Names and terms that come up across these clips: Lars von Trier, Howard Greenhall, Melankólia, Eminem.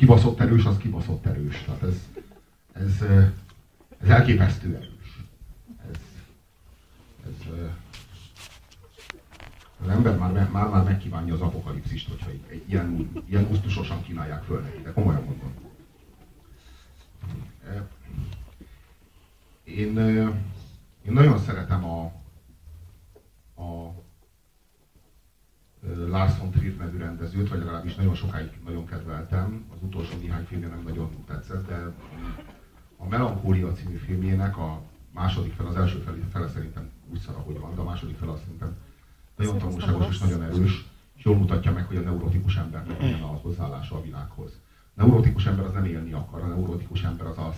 kibaszott erős, az kibaszott erős. Tehát ez elképesztő erős. Az ember már megkívánja az apokalipszist, hogyha ilyen gusztusosan kínálják föl neki, de komolyan mondom. Én nagyon szeretem a Lars von Trier nevű rendezőt, vagy legalábbis nagyon sokáig nagyon kedveltem. Az utolsó néhány filmje nem nagyon tetszett, de a Melankólia című filmjének a második fel, az első fele szerintem úgy szar, ahogy van, de a második fel azt szerintem nagyon tanulságos és nagyon erős, és jól mutatja meg, hogy a neurotikus embernek milyen a hozzáállása a világhoz. A neurotikus ember az nem élni akar, a neurotikus ember az a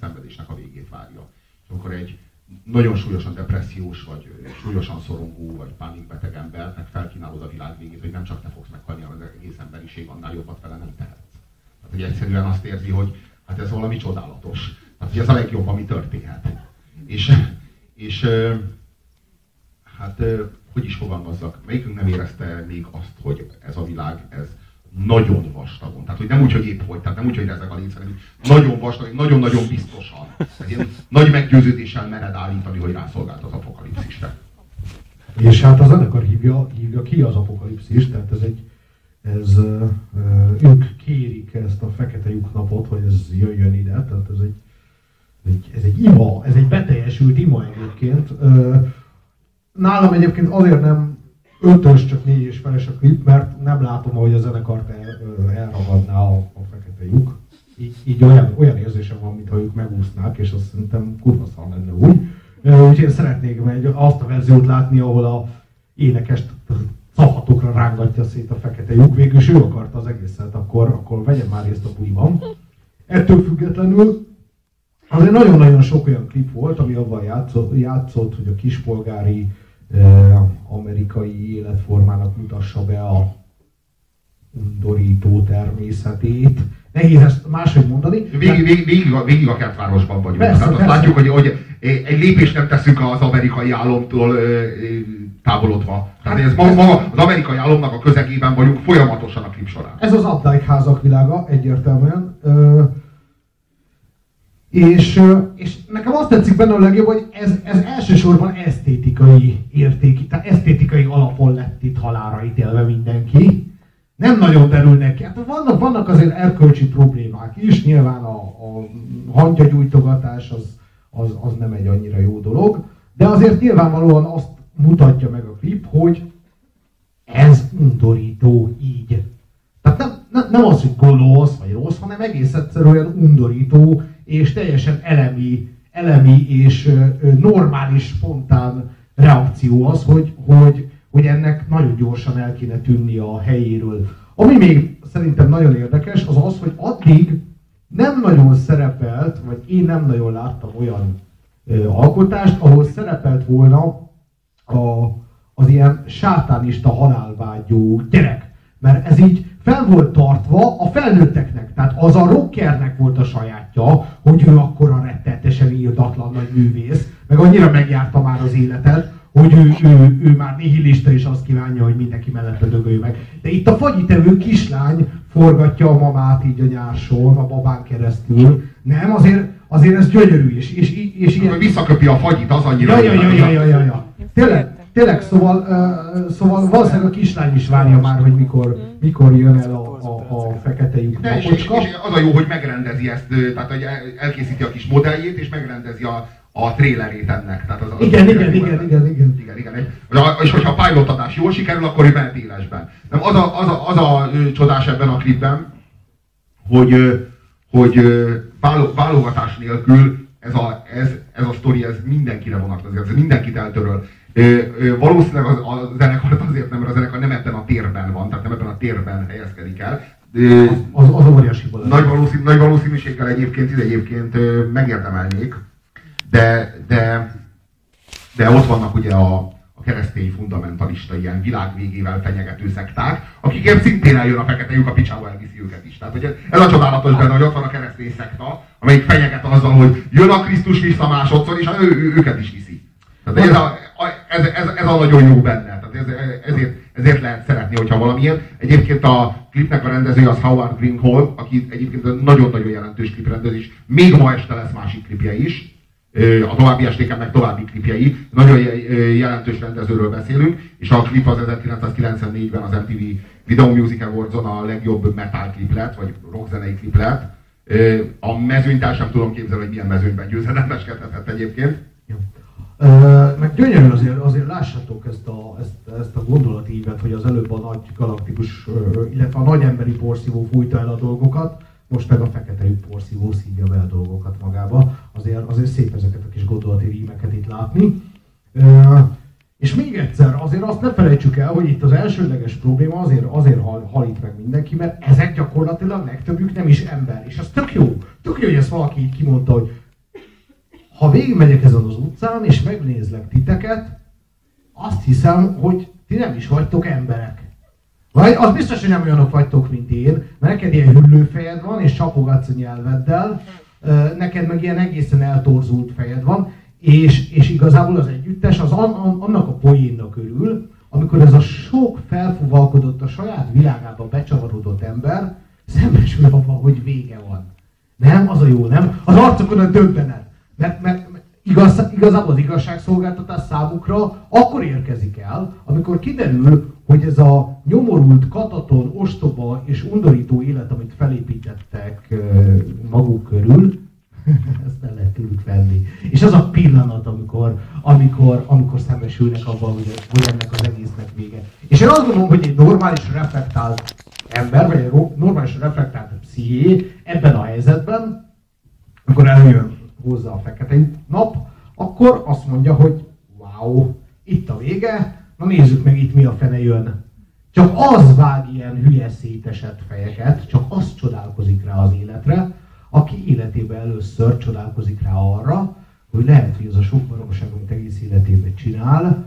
szenvedésnek a végét várja. És akkor egy nagyon súlyosan depressziós, vagy súlyosan szorongó, vagy pánikbeteg embernek felkínálod a világ végét, hogy nem csak te fogsz meghalni, hanem az egész emberiség, annál jobbat vele nem tehetsz. Tehát, hogy egyszerűen azt érzi, hogy hát ez valami csodálatos. Tehát, hogy ez a legjobb, ami történhet. Hát, hogy is fogalmazzak, melyikünk nem érezte még azt, hogy ez a világ, ez nagyon vastagon. Tehát, hogy nem úgy, hogy épp hogy, tehát nem úgy, hogy ezek a létszerek, nagyon vastag, nagyon-nagyon biztosan. Tehát ilyen nagy meggyőződéssel mered állítani, hogy rászolgált az apokalipszisre. És hát a zenekar hívja ki az apokalipszist, tehát ők kérik ezt a fekete lyuknapot, hogy ez jöjjön ide, tehát ez egy ima, ez egy beteljesült ima egyébként. Nálam egyébként azért nem 5-ös, csak 4,5-es a klip, mert nem látom, ahogy a zenekart elragadná a fekete lyuk. Így olyan érzésem van, mintha ők megúsznák, és azt szerintem kurva szar lenne úgy. Úgyhogy én szeretnék azt a verziót látni, ahol a énekest szavhatokra rángatja szét a fekete lyuk. Végül ő akarta az egészet, akkor vegyen már részt a buliban. Ettől függetlenül azért nagyon-nagyon sok olyan klip volt, ami abban játszott, hogy a kispolgári amerikai életformának mutassa be a undorító természetét. Nehéz ezt máshogy mondani. Végig a kertvárosban vagyunk. Persze, hát azt látjuk, hogy egy lépést nem teszünk az amerikai álomtól távolodva. Tehát ez maga az amerikai álomnak a közegében vagyunk folyamatosan a klip során. Ez az Updike házak világa egyértelműen. És nekem azt tetszik benne a legjobb, hogy ez elsősorban esztétikai értéki, tehát esztétikai alapon lett itt halálra ítélve mindenki. Nem nagyon derül neki. Hát vannak azért erkölcsi problémák is, nyilván a hangyagyújtogatás az nem egy annyira jó dolog, de azért nyilvánvalóan azt mutatja meg a klip, hogy ez undorító így. Tehát nem az, hogy gonosz vagy rossz, hanem egész egyszerűen undorító, és teljesen elemi és normális, spontán reakció az, hogy ennek nagyon gyorsan el kéne tűnni a helyéről. Ami még szerintem nagyon érdekes, az az, hogy addig nem nagyon szerepelt, vagy én nem nagyon láttam olyan alkotást, ahol szerepelt volna az ilyen sátánista halálvágyó gyerek. Mert ez így fel volt tartva a felnőtteknek, tehát az a rockernek volt a sajátja, hogy ő akkora rettenetesen irdatlan nagy művész, meg annyira megjárta már az életet, hogy ő már nihilista és azt kívánja, hogy mindenki mellette dögölj meg. De itt a fagyitevő kislány forgatja a mamát így a nyárson, a babán keresztül. Nem, azért ez gyönyörű, és ilyen... Visszaköpi a fagyit, az annyira... Ja. Tényleg, szóval valószínűleg a kislány is várja már, hogy mikor jön el a fekete lyuk napocska. És az a jó, hogy megrendezi ezt, tehát hogy elkészíti a kis modelljét, és megrendezi a trélerét ennek. Tehát az igen. És hogyha a pilot adás jól sikerül, akkor ő ment élesben. Nem, az a csodás ebben a klipben, hogy válogatás nélkül ez a sztori, ez mindenkire vonatkozik, ez mindenkit eltöröl. Valószínűleg a zenekart azért nem, mert a zenekar nem ebben a térben van, tehát nem ebben a térben helyezkedik el. Az óriási volt. Nagy valószínűséggel egyébként megérdemelnék, de ott vannak ugye a keresztény fundamentalista, ilyen világvégével fenyegető szekták, akikért szintén eljön a fekete lyuk, a picsába elviszi őket is. Tehát ugye ez a csodálatos benne, hogy ott van a keresztény szekta, amelyik fenyeget azzal, hogy jön a Krisztus vissza másodszor, és őket is viszi. Tehát ez a nagyon jó benne, tehát ezért Ezért lehet szeretni, hogyha valamilyen. Egyébként a klipnek a rendezője az Howard Greenhall, aki egyébként nagyon-nagyon jelentős kliprendező is. Még ma este lesz másik klipje is. A további estéken meg további klipjei. Nagyon jelentős rendezőről beszélünk, és a klip az 1994-ben az MTV Video Music Awards-on a legjobb metal klip lett, vagy rockzenei klip lett. A mezőnyt el sem tudom képzelni, hogy milyen mezőnyben győzedelmeskedhetett egyébként. Ja. Meg gyönyörűen azért lássatok ezt a gondolatívet, hogy az előbb a nagy galaktikus, illetve a nagy emberi porszívó fújta el a dolgokat, most meg a fekete porszívó szívja be a dolgokat magába. Azért szép ezeket a kis gondolati rímeket itt látni. És még egyszer, azért azt ne felejtsük el, hogy itt az elsődleges probléma azért halít meg mindenki, mert ezek gyakorlatilag legtöbbjük nem is ember. És ez tök jó, hogy ezt valaki így kimondta, hogy ha végigmegyek ezen az utcán és megnézlek titeket, azt hiszem, hogy ti nem is vagytok emberek. Vagy az biztos, hogy nem olyanok vagytok, mint én, mert neked ilyen hüllőfejed van és csapogatsz a nyelveddel, neked meg ilyen egészen eltorzult fejed van, és igazából az együttes az annak a poénnak örül, amikor ez a sok felfúvalkodott, a saját világába becsavarodott ember szembesül abban, hogy vége van. Nem? Az a jó, nem? Az arcokon a döbbenet. Mert igazából az igazságszolgáltatás számukra akkor érkezik el, amikor kiderül, hogy ez a nyomorult, kataton, ostoba és undorító élet, amit felépítettek maguk körül, ezt el lehet tőlük venni. És az a pillanat, amikor szembesülnek abban, hogy ennek az egésznek vége. És én azt gondolom, hogy egy normális reflektált ember, vagy egy normális reflektált psziché ebben a helyzetben, amikor eljön hozzá a fekete nap, akkor azt mondja, hogy wow, itt a vége, na nézzük meg itt mi a fene jön. Csak az vág ilyen hülye szétesett fejeket, csak az csodálkozik rá az életre, aki életében először csodálkozik rá arra, hogy lehet, hogy az a sok baromság, amit egész életében csinál,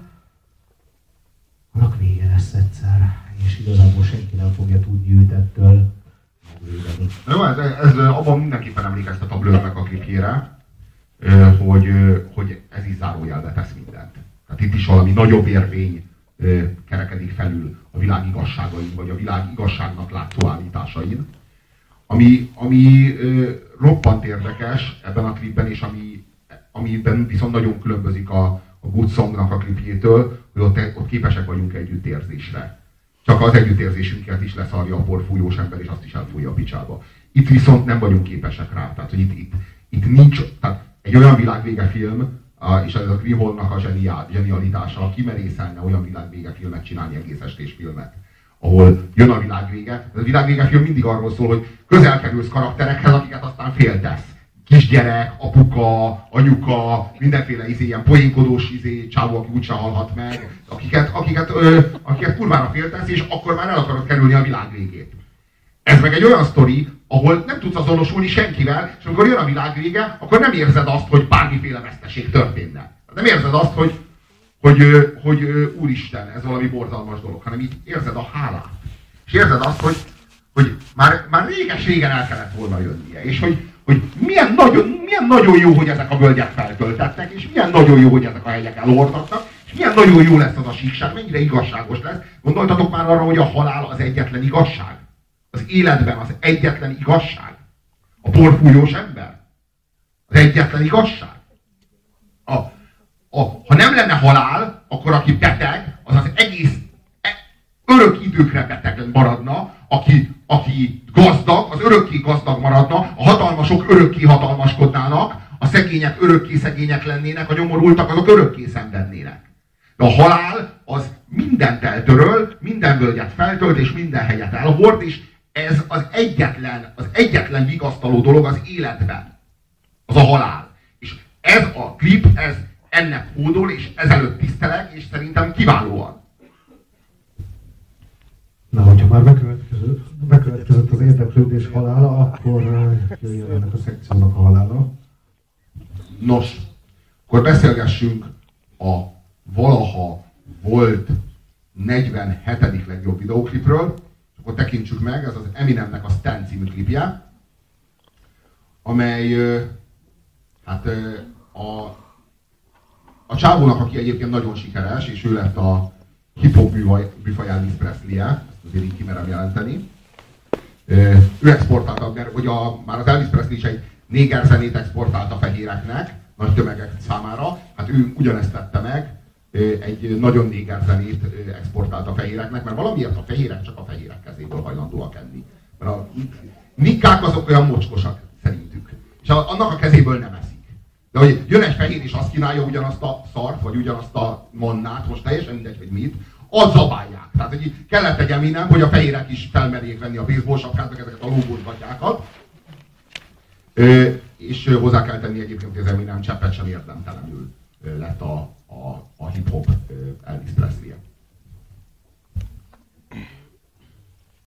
annak vége lesz egyszer, és igazából senki nem fogja tudni őt ettől megvédeni. Jó, ez abban mindenképpen emlékeztet a Blurnek a klipjére, hogy ez így zárójelbe tesz mindent. Tehát itt is valami nagyobb érvény kerekedik felül a világ igazságain, vagy a világ igazságnak látszó állításain. Ami roppant érdekes ebben a klipben, és amiben viszont nagyon különbözik a Good Song-nak a klipjétől, hogy ott képesek vagyunk együttérzésre. Csak az együttérzésünket is leszarja a porfújós ember, és azt is elfújja a picsába. Itt viszont nem vagyunk képesek rá. Tehát, hogy itt nincs, tehát egy olyan világvége film, és ez a Greenhall-nak a zsenialitása, aki merészelne olyan világvége filmet csinálni, egész estés filmet, ahol jön a világvége. A világvége film mindig arról szól, hogy közel kerülsz karakterekhez, akiket aztán féltesz. Kisgyerek, apuka, anyuka, mindenféle ilyen poénkodós csávó, aki úgyse halhat meg, akiket kurvára féltesz, és akkor már el akarod kerülni a világ végét. Ez meg egy olyan sztori, ahol nem tudsz azonosulni senkivel, és amikor jön a világ vége, akkor nem érzed azt, hogy bármiféle veszteség történne. Nem érzed azt, hogy úristen, ez valami borzalmas dolog, hanem így érzed a hálát. És érzed azt, hogy már réges-régen el kellett volna jönnie, és hogy milyen nagyon jó, hogy ezek a völgyek feltöltettek, és milyen nagyon jó, hogy ezek a hegyek elordottak, és milyen nagyon jó lesz az a síkság, mennyire igazságos lesz. Gondoltatok már arra, hogy a halál az egyetlen igazság? Az életben az egyetlen igazság? A porfújós ember? Az egyetlen igazság? Ha nem lenne halál, akkor aki beteg, az az egész örök időkre beteg maradna, aki gazdag, az örökké gazdag maradna, a hatalmasok örökké hatalmaskodnának, a szegények örökké szegények lennének, a nyomorultak azok örökké szenvednének. De a halál az mindent eltöröl, minden völgyet feltölt és minden helyet elhord, és ez az egyetlen vigasztaló dolog az életben. Az a halál. És ez a klip, ez ennek hódol, és ezelőtt tisztelek, és szerintem kiválóan. Na, hogyha már bekövetkezett az érdeklődés halála, akkor jöjjön ennek a szekciónak a halála. Nos, akkor beszélgessünk a valaha volt 47. legjobb videóklipről, akkor tekintsük meg, ez az Eminemnek a Stand című klipje, amely hát a csávónak, aki egyébként nagyon sikeres, és ő lett a hip-hop műfaj Elvis Presley-e, azért így kimerem jelenteni. Ő exportálta, mert ugye már az Elvis Presley is egy néger zenét exportálta fehéreknek, nagy tömegek számára, hát ő ugyanezt tette meg, egy nagyon néger zenét exportált a fehéreknek, mert valamiért a fehérek csak a fehérek kezéből hajlandóak enni. Mert a nikkák azok olyan mocskosak szerintük. És annak a kezéből nem eszik. De hogy jön egy fehér és azt kínálja ugyanazt a szart, vagy ugyanazt a mannát, most teljesen mindegy, hogy mit, azt zabálják. Tehát hogy kellett egy Eminem, hogy a fehérek is felmerjék venni a baseball sapkát, ezeket a lógós gatyákat. És hozzá kell tenni egyébként, hogy az Eminem cseppet sem érdemtelenül lett a hip-hop Elvis Presley-e.